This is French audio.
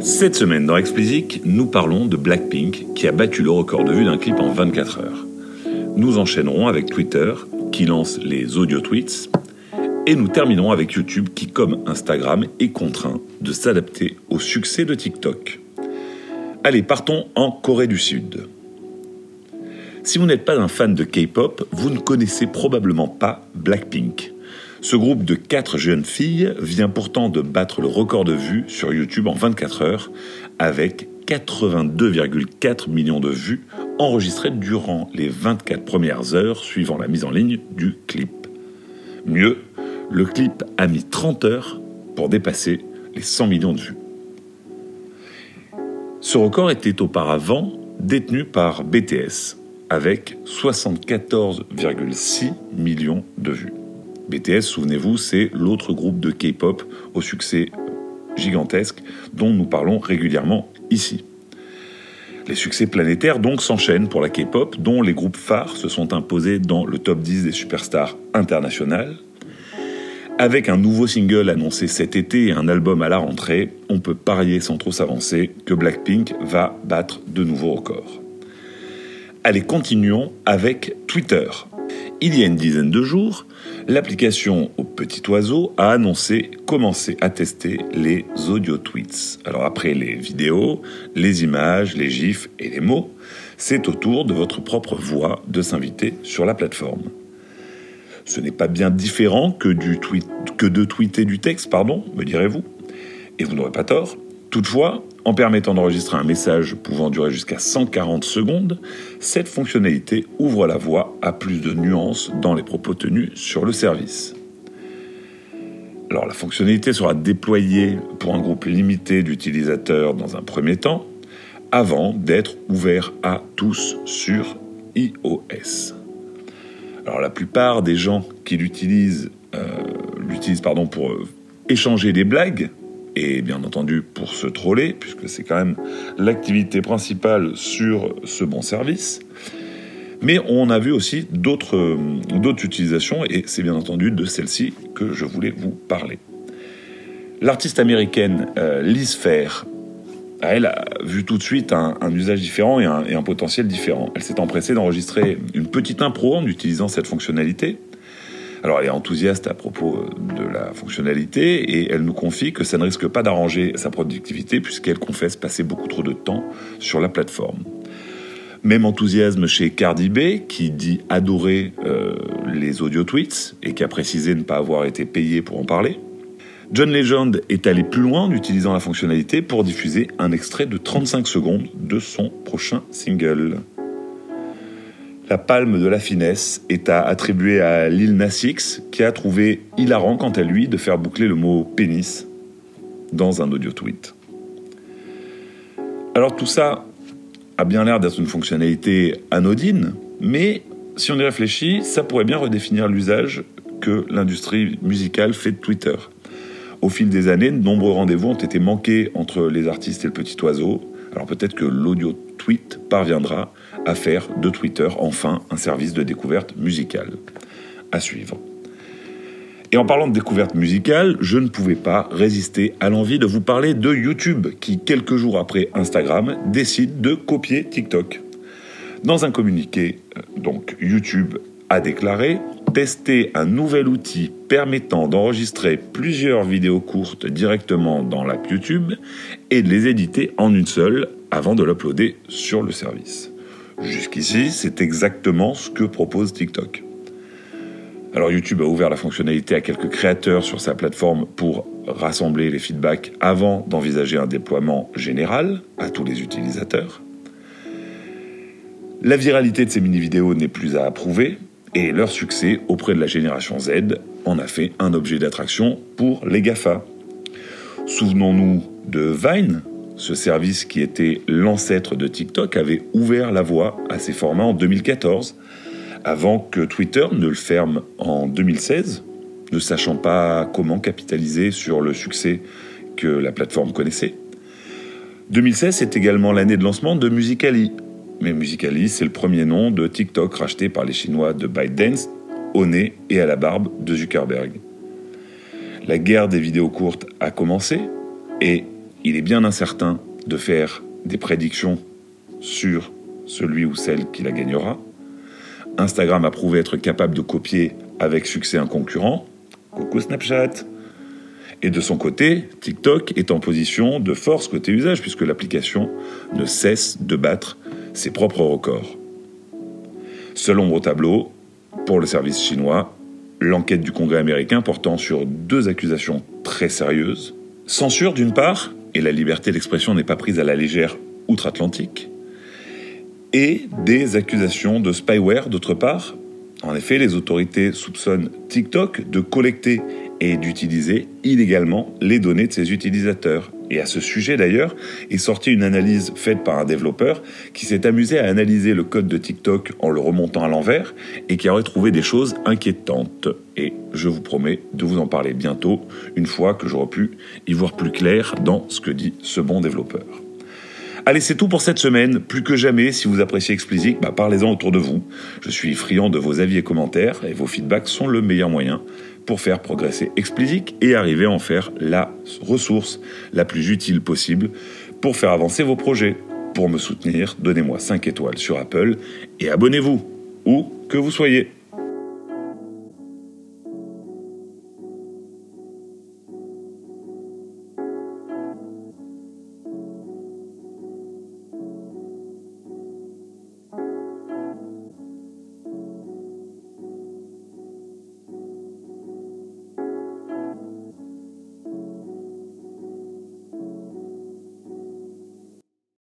Cette semaine dans Explizik, nous parlons de Blackpink qui a battu le record de vues d'un clip en 24 heures. Nous enchaînerons avec Twitter qui lance les audio tweets et nous terminerons avec YouTube qui, comme Instagram, est contraint de s'adapter au succès de TikTok. Allez, partons en Corée du Sud. Si vous n'êtes pas un fan de K-pop, vous ne connaissez probablement pas Blackpink. Ce groupe de 4 jeunes filles vient pourtant de battre le record de vues sur YouTube en 24 heures avec 82,4 millions de vues enregistrées durant les 24 premières heures suivant la mise en ligne du clip. Mieux, le clip a mis 30 heures pour dépasser les 100 millions de vues. Ce record était auparavant détenu par BTS avec 74,6 millions de vues. BTS, souvenez-vous, c'est l'autre groupe de K-pop au succès gigantesque dont nous parlons régulièrement ici. Les succès planétaires donc s'enchaînent pour la K-pop, dont les groupes phares se sont imposés dans le top 10 des superstars internationales. Avec un nouveau single annoncé cet été et un album à la rentrée, on peut parier sans trop s'avancer que Blackpink va battre de nouveaux records. Allez, continuons avec Twitter. Il y a une dizaine de jours, l'application au petit oiseau a annoncé commencer à tester les audio tweets. Alors après les vidéos, les images, les gifs et les mots, c'est au tour de votre propre voix de s'inviter sur la plateforme. Ce n'est pas bien différent que de tweeter du texte, me direz-vous. Et vous n'aurez pas tort. Toutefois, en permettant d'enregistrer un message pouvant durer jusqu'à 140 secondes, cette fonctionnalité ouvre la voie à plus de nuances dans les propos tenus sur le service. Alors, la fonctionnalité sera déployée pour un groupe limité d'utilisateurs dans un premier temps, avant d'être ouvert à tous sur iOS. Alors, la plupart des gens qui l'utilisent pour échanger des blagues, et bien entendu pour se troller, puisque c'est quand même l'activité principale sur ce bon service. Mais on a vu aussi d'autres utilisations, et c'est bien entendu de celle-ci que je voulais vous parler. L'artiste américaine Liz Fair, elle a vu tout de suite un usage différent et un potentiel différent. Elle s'est empressée d'enregistrer une petite impro en utilisant cette fonctionnalité. Alors elle est enthousiaste à propos de la fonctionnalité et elle nous confie que ça ne risque pas d'arranger sa productivité puisqu'elle confesse passer beaucoup trop de temps sur la plateforme. Même enthousiasme chez Cardi B qui dit adorer les audio tweets et qui a précisé ne pas avoir été payé pour en parler. John Legend est allé plus loin en utilisant la fonctionnalité pour diffuser un extrait de 35 secondes de son prochain single. La palme de la finesse est attribuée à Lil Nas X, qui a trouvé hilarant quant à lui de faire boucler le mot « pénis » dans un audio tweet. Alors tout ça a bien l'air d'être une fonctionnalité anodine, mais si on y réfléchit, ça pourrait bien redéfinir l'usage que l'industrie musicale fait de Twitter. Au fil des années, de nombreux rendez-vous ont été manqués entre les artistes et le petit oiseau, alors peut-être que l'audio tweet parviendra à faire de Twitter enfin un service de découverte musicale. À suivre. Et en parlant de découverte musicale, je ne pouvais pas résister à l'envie de vous parler de YouTube, qui, quelques jours après Instagram, décide de copier TikTok. Dans un communiqué, donc, YouTube a déclaré « Tester un nouvel outil permettant d'enregistrer plusieurs vidéos courtes directement dans l'app YouTube et de les éditer en une seule avant de l'uploader sur le service. » Jusqu'ici, c'est exactement ce que propose TikTok. Alors YouTube a ouvert la fonctionnalité à quelques créateurs sur sa plateforme pour rassembler les feedbacks avant d'envisager un déploiement général à tous les utilisateurs. La viralité de ces mini-vidéos n'est plus à approuver et leur succès auprès de la génération Z en a fait un objet d'attraction pour les GAFA. Souvenons-nous de Vine. Ce service qui était l'ancêtre de TikTok avait ouvert la voie à ces formats en 2014, avant que Twitter ne le ferme en 2016, ne sachant pas comment capitaliser sur le succès que la plateforme connaissait. 2016, c'est également l'année de lancement de Musical.ly. Mais Musical.ly, c'est le premier nom de TikTok racheté par les Chinois de ByteDance, au nez et à la barbe de Zuckerberg. La guerre des vidéos courtes a commencé et il est bien incertain de faire des prédictions sur celui ou celle qui la gagnera. Instagram a prouvé être capable de copier avec succès un concurrent, coucou Snapchat. Et de son côté, TikTok est en position de force côté usage, puisque l'application ne cesse de battre ses propres records. Selon au tableau, pour le service chinois, l'enquête du Congrès américain portant sur 2 accusations très sérieuses. Censure d'une part, et la liberté d'expression n'est pas prise à la légère outre-Atlantique, et des accusations de spyware d'autre part. En effet, les autorités soupçonnent TikTok de collecter et d'utiliser illégalement les données de ses utilisateurs. Et à ce sujet d'ailleurs, est sortie une analyse faite par un développeur qui s'est amusé à analyser le code de TikTok en le remontant à l'envers et qui aurait trouvé des choses inquiétantes. Et je vous promets de vous en parler bientôt, une fois que j'aurai pu y voir plus clair dans ce que dit ce bon développeur. Allez, c'est tout pour cette semaine. Plus que jamais, si vous appréciez Explizik, parlez-en autour de vous. Je suis friand de vos avis et commentaires, et vos feedbacks sont le meilleur moyen pour faire progresser Explizik et arriver à en faire la ressource la plus utile possible pour faire avancer vos projets. Pour me soutenir, donnez-moi 5 étoiles sur Apple et abonnez-vous, où que vous soyez.